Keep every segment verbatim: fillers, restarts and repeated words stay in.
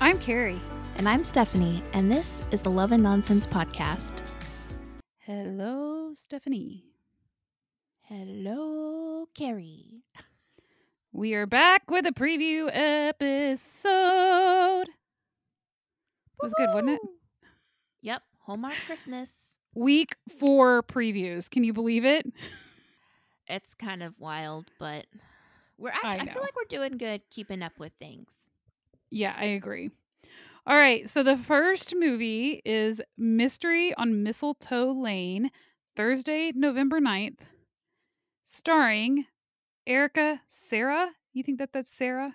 I'm Kerrie. And I'm Stephanie, and this is the Love and Nonsense Podcast. Hello, Stephanie. Hello, Kerrie. We are back with a preview episode. It was Woo-hoo! Good, wasn't it? Yep. Hallmark Christmas. Week four previews. Can you believe it? It's kind of wild, but we're actually, I, I feel like we're doing good keeping up with things. Yeah, I agree. All right. So the first movie is Mystery on Mistletoe Lane, Thursday, November ninth, starring Erica Cerra. You think that that's Sarah?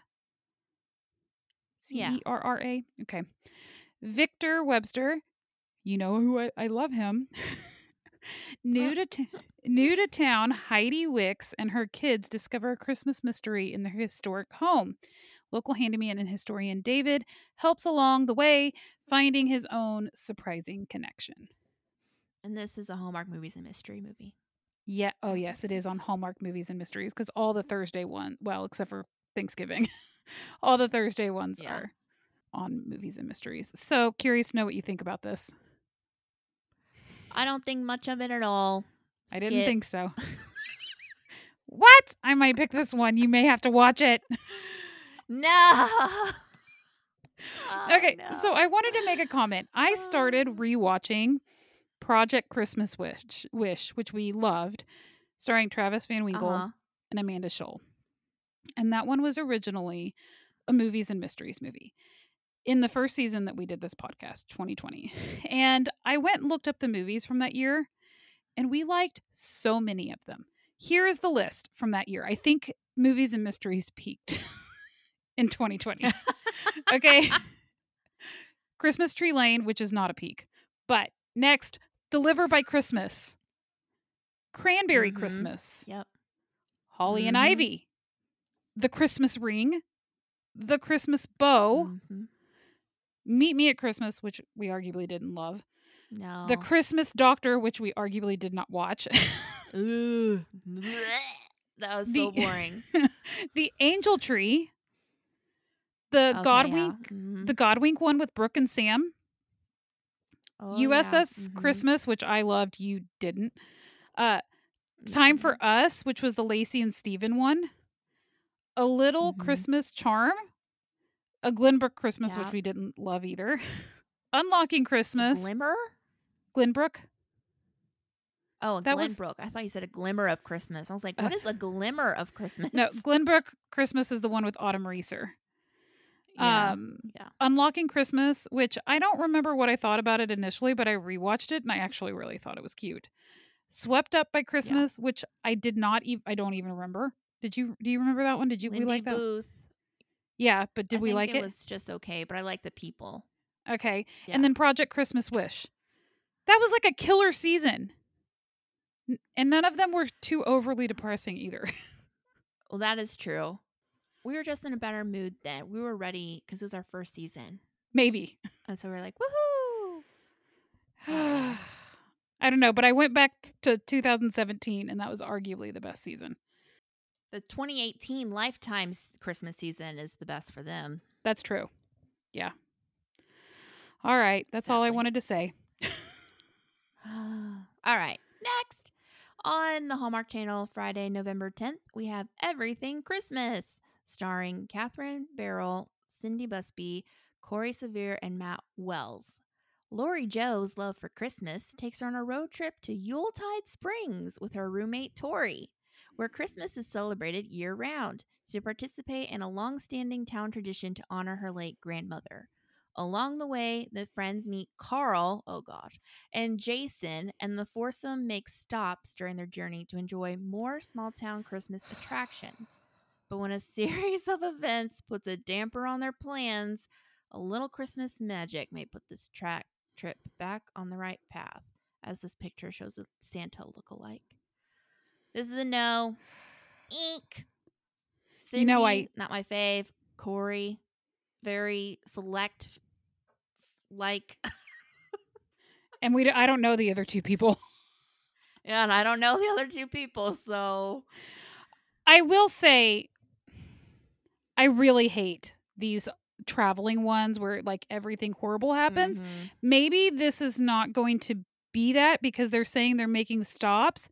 Yeah. C E R R A. Okay. Victor Webster. You know who I, I love him. new to t- new to town, Heidi Wicks and her kids discover a Christmas mystery in their historic home. Local handyman and historian David helps along the way, finding his own surprising connection. And this is a Hallmark Movies and Mystery movie. Yeah. Oh, yes, it is on Hallmark Movies and Mysteries, because all the Thursday ones, well, except for Thanksgiving, all the Thursday ones yeah. are on Movies and Mysteries. So curious to know what you think about this. I don't think much of it at all. Skip. I didn't think so. What? I might pick this one. You may have to watch it. No. Oh, okay, no. So I wanted to make a comment. I started rewatching Project Christmas Wish, Wish, which we loved, starring Travis Van Winkle uh-huh. and Amanda Schull. And that one was originally a Movies and Mysteries movie in the first season that we did this podcast, twenty twenty. And I went and looked up the movies from that year, and we liked so many of them. Here is the list from that year. I think Movies and Mysteries peaked in twenty twenty. Okay. Christmas Tree Lane, which is not a peak. But next, Deliver by Christmas. Cranberry mm-hmm. Christmas. Yep. Holly mm-hmm. and Ivy. The Christmas Ring. The Christmas Bow. Mm-hmm. Meet Me at Christmas, which we arguably didn't love. No. The Christmas Doctor, which we arguably did not watch. Ooh, that was the, so boring. The Angel Tree. The okay, Godwink, yeah. mm-hmm. the Godwink one with Brooke and Sam. Oh, U S S yeah. mm-hmm. Christmas, which I loved, you didn't. Uh, Time mm-hmm. for Us, which was the Lacey and Steven one. A Little mm-hmm. Christmas Charm. A Glenbrook Christmas, yeah. which we didn't love either. Unlocking Christmas. A glimmer? Glenbrook. Oh, that Glenbrook. Was... I thought you said A Glimmer of Christmas. I was like, what uh, is A Glimmer of Christmas? No, Glenbrook Christmas is the one with Autumn Reeser. Yeah, um, yeah. Unlocking Christmas, which I don't remember what I thought about it initially, but I rewatched it and I actually really thought it was cute. Swept Up by Christmas, yeah. which I did not even, I don't even remember. Did you, do you remember that one? Did you, Lindy we like that? Booth. Yeah, but did I we think like it? It was just okay, but I like the people. Okay. Yeah. And then Project Christmas Wish. That was like a killer season. N- and none of them were too overly depressing either. Well, that is true. We were just in a better mood then. We were ready because it was our first season. Maybe. And so we we're like, woohoo! I don't know, but I went back to two thousand seventeen, and that was arguably the best season. The twenty eighteen Lifetime Christmas season is the best for them. That's true. Yeah. All right. That's Sadly. all I wanted to say. All right. Next. On the Hallmark Channel, Friday, November tenth, we have Everything Christmas, starring Catherine Barrell, Cindy Busby, Corey Sevier, and Matt Wells. Lori Jo's love for Christmas takes her on a road trip to Yuletide Springs with her roommate Tori, where Christmas is celebrated year-round, to participate in a long-standing town tradition to honor her late grandmother. Along the way, the friends meet Carl, oh gosh, and Jason, and the foursome makes stops during their journey to enjoy more small-town Christmas attractions. But when a series of events puts a damper on their plans, a little Christmas magic may put this track trip back on the right path, as this picture shows a Santa look-alike. This is a no. Eek. Cindy, you know, I not my fave. Corey, very select. Like, and we. Do, I don't know the other two people. Yeah, and I don't know the other two people. So, I will say, I really hate these traveling ones where like everything horrible happens. Mm-hmm. Maybe this is not going to be that, because they're saying they're making stops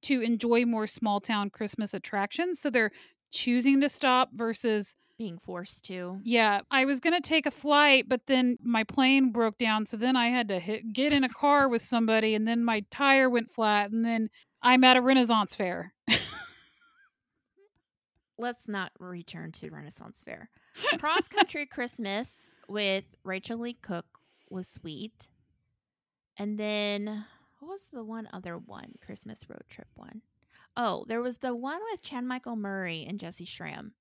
to enjoy more small town Christmas attractions. So they're choosing to stop versus being forced to. Yeah. I was going to take a flight, but then my plane broke down. So then I had to hit, get in a car with somebody, and then my tire went flat, and then I'm at a Renaissance fair. Let's not return to Renaissance fair. Cross Country Christmas with Rachel Lee Cook was sweet. And then what was the one other one? Christmas road trip one. Oh, there was the one with Chad Michael Murray and Jesse Schramm,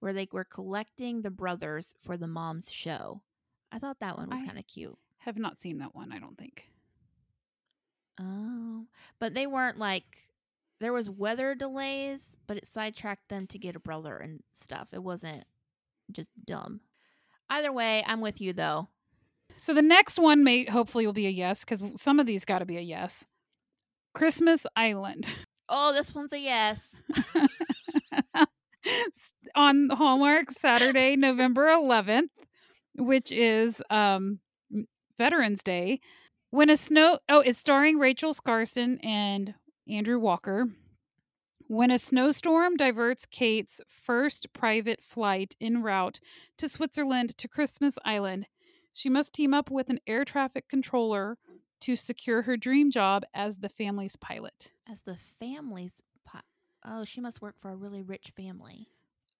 where they were collecting the brothers for the mom's show. I thought that one was kind of cute. Have not seen that one, I don't think. Oh, but they weren't like, there was weather delays, but it sidetracked them to get a brother and stuff. It wasn't just dumb. Either way, I'm with you though. So the next one may hopefully will be a yes, because some of these got to be a yes. Christmas Island. Oh, this one's a yes. On Hallmark, Saturday, November eleventh, which is um, Veterans Day. When a snow... Oh, it's starring Rachel Skarsten and Andrew Walker. When a snowstorm diverts Kate's first private flight en route to Switzerland to Christmas Island, she must team up with an air traffic controller to secure her dream job as the family's pilot. As the family's pilot. Oh, she must work for a really rich family.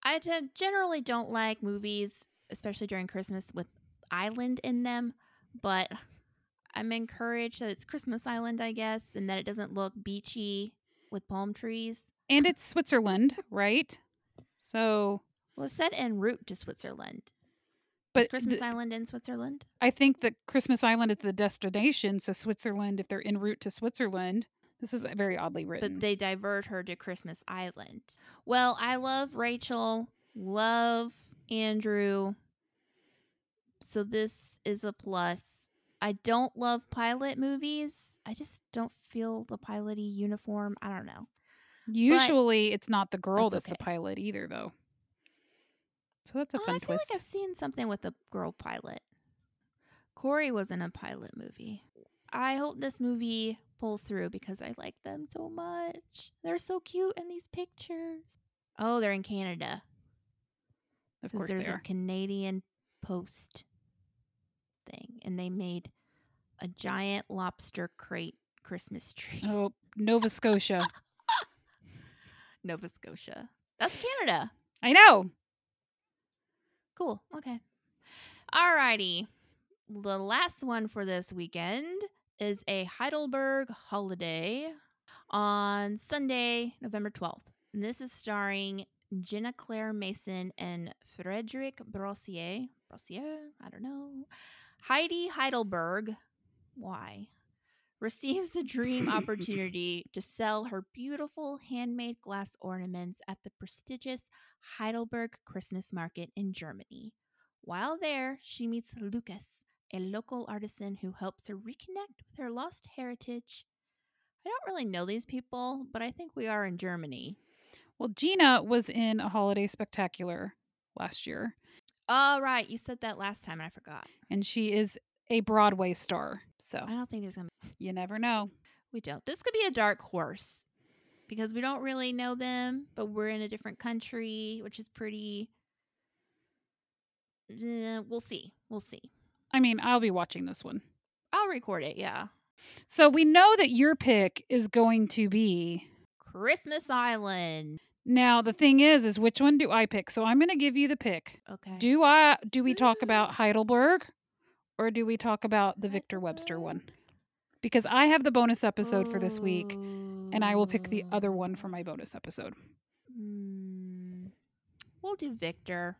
I generally don't like movies, especially during Christmas, with island in them, but I'm encouraged that it's Christmas Island, I guess, and that it doesn't look beachy with palm trees. And it's Switzerland, right? So, well, it's set en route to Switzerland. But is Christmas th- Island in Switzerland? I think that Christmas Island is the destination, so Switzerland, if they're en route to Switzerland. This is very oddly written. But they divert her to Christmas Island. Well, I love Rachel, love Andrew. So this is a plus. I don't love pilot movies. I just don't feel the pilot-y uniform. I don't know. Usually but it's not the girl that's, that's okay. the pilot either, though. So that's a fun twist. I feel twist. like I've seen something with a girl pilot. Corey was in a pilot movie. I hope this movie pulls through because I like them so much. They're so cute in these pictures. Oh, they're in Canada. Of course they are. There's a Canadian Post thing, and they made a giant lobster crate Christmas tree. Oh, Nova Scotia. Nova Scotia. That's Canada. I know. Cool. Okay. All righty. The last one for this weekend is A Heidelberg Holiday on Sunday, November twelfth. And this is starring Jenna Claire Mason and Frédéric Brossier. Brossier? I don't know. Heidi Heidelberg, why, receives the dream opportunity to sell her beautiful handmade glass ornaments at the prestigious Heidelberg Christmas Market in Germany. While there, she meets Lucas, a local artisan who helps her reconnect with her lost heritage. I don't really know these people, but I think we are in Germany. Well, Gina was in A Holiday Spectacular last year. Oh, right. You said that last time. I forgot. And she is a Broadway star. So I don't think there's going to be. You never know. We don't. This could be a dark horse because we don't really know them, but we're in a different country, which is pretty. Uh, we'll see. We'll see. I mean, I'll be watching this one. I'll record it, yeah. So we know that your pick is going to be Christmas Island. Now, the thing is, is which one do I pick? So I'm going to give you the pick. Okay. Do I? Do we talk about Heidelberg or do we talk about the Victor Webster one? Because I have the bonus episode Ooh. for this week, and I will pick the other one for my bonus episode. Mm. We'll do Victor.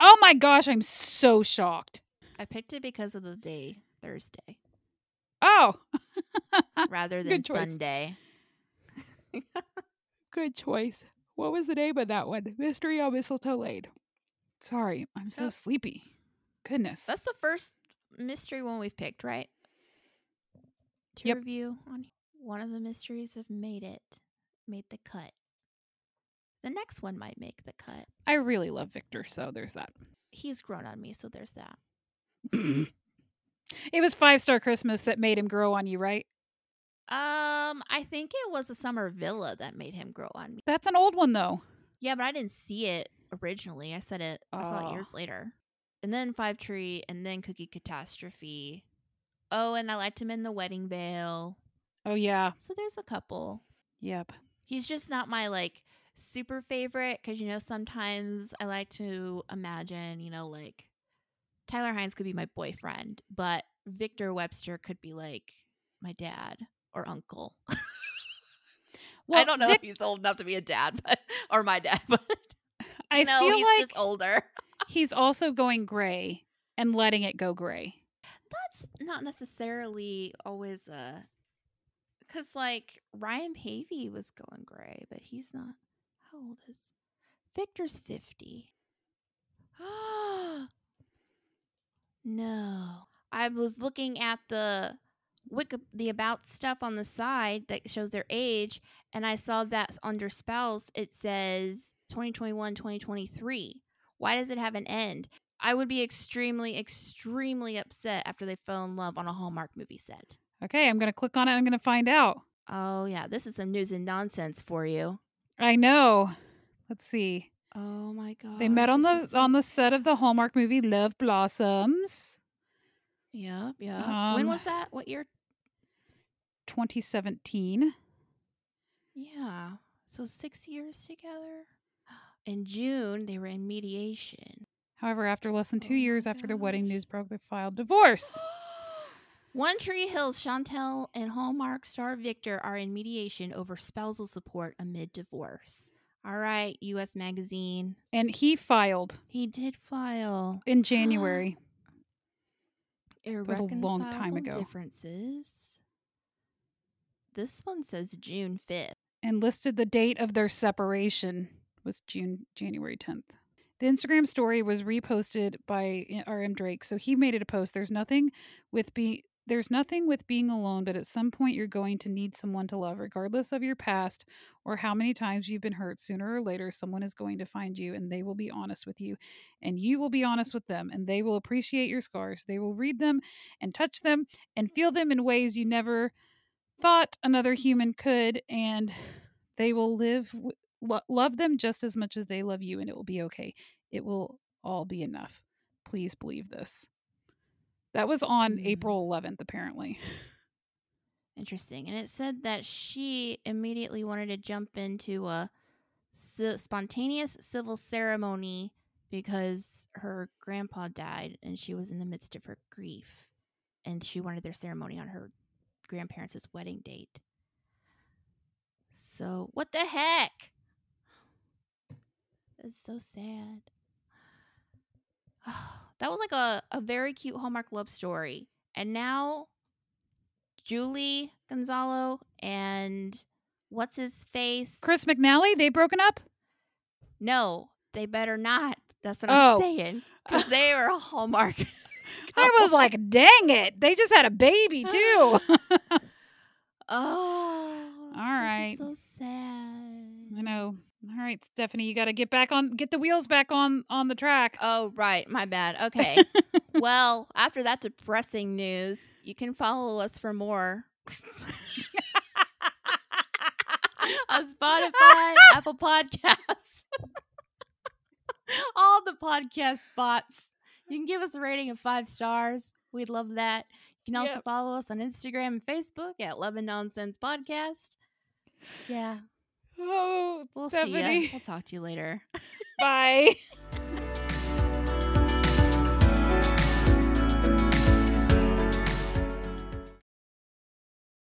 Oh my gosh, I'm so shocked. I picked it because of the day, Thursday. Oh! Rather than Good Sunday. Good choice. What was the name of that one? Mystery on Mistletoe Lane. Sorry, I'm so oh. sleepy. Goodness. That's the first mystery one we've picked, right? To yep. review on one of the mysteries have made it. Made the cut. The next one might make the cut. I really love Victor, so there's that. he's grown on me, so there's that. It was Five Star Christmas that made him grow on you, right? Um, I think it was a summer villa that made him grow on me. That's an old one, though. Yeah, but I didn't see it originally. I said it. Oh. I saw it years later. And then Five Tree, and then Cookie Catastrophe. Oh, and I liked him in The Wedding Veil. Oh, yeah. So there's a couple. Yep. He's just not my, like, super favorite because, you know, sometimes I like to imagine, you know, like, Tyler Hines could be my boyfriend, but Victor Webster could be, like, my dad or uncle. Well, I don't know Vic- if he's old enough to be a dad, but or my dad, but I no, feel he's like just older. He's also going gray and letting it go gray. That's not necessarily always a, because like Ryan Pavey was going gray, but he's not. How old is Victor's? Fifty. No, I was looking at the Wiki, the about stuff on the side that shows their age, and I saw that under spouse it says twenty twenty-one, twenty twenty-three. Why does it have an end? I would be extremely, extremely upset after they fell in love on a Hallmark movie set. Okay, I'm going to click on it. I'm going to find out. Oh, yeah. This is some news and nonsense for you. I know. Let's see. Oh, my God. They met on the on the set of the Hallmark movie Love Blossoms. Yeah, yeah. Um, when was that? What year? twenty seventeen. Yeah. So six years together. In June, they were in mediation. However, after less than two oh years after gosh. their wedding news broke, they filed divorce. One Tree Hill's Chantel and Hallmark star Victor are in mediation over spousal support amid divorce. All right, U S Magazine. And he filed. He did file. In January. It was a long time ago. Differences. This one says June fifth. And listed the date of their separation was June January tenth. The Instagram story was reposted by R M Drake, so he made it a post. There's nothing with be there's nothing with being alone, but at some point you're going to need someone to love, regardless of your past or how many times you've been hurt. Sooner or later, someone is going to find you, and they will be honest with you, and you will be honest with them, and they will appreciate your scars. They will read them and touch them and feel them in ways you never thought another human could, and they will live w- lo- love them just as much as they love you, and it will be okay. It will all be enough. Please believe this. That was on mm. April eleventh, apparently. Interesting. And it said that she immediately wanted to jump into a c- spontaneous civil ceremony because her grandpa died and she was in the midst of her grief, and she wanted their ceremony on her grandparents' wedding date. So what the heck? It's so sad. Oh, that was like a, a very cute Hallmark love story. And now Julie Gonzalo and what's his face? Chris McNally, they broken up? No, they better not. That's what oh. I'm saying. Because they are a Hallmark. I was like, dang it. They just had a baby too. Oh. All right. This is so sad. I know. All right, Stephanie, you got to get back on, get the wheels back on, on the track. Oh, right. My bad. Okay. Well, after that depressing news, you can follow us for more on Spotify, Apple Podcasts, all the podcast spots. You can give us a rating of five stars. We'd love that. You can also yep. follow us on Instagram and Facebook at Love and Nonsense Podcast. Yeah. Oh, we'll Stephanie. see you. We'll talk to you later. Bye.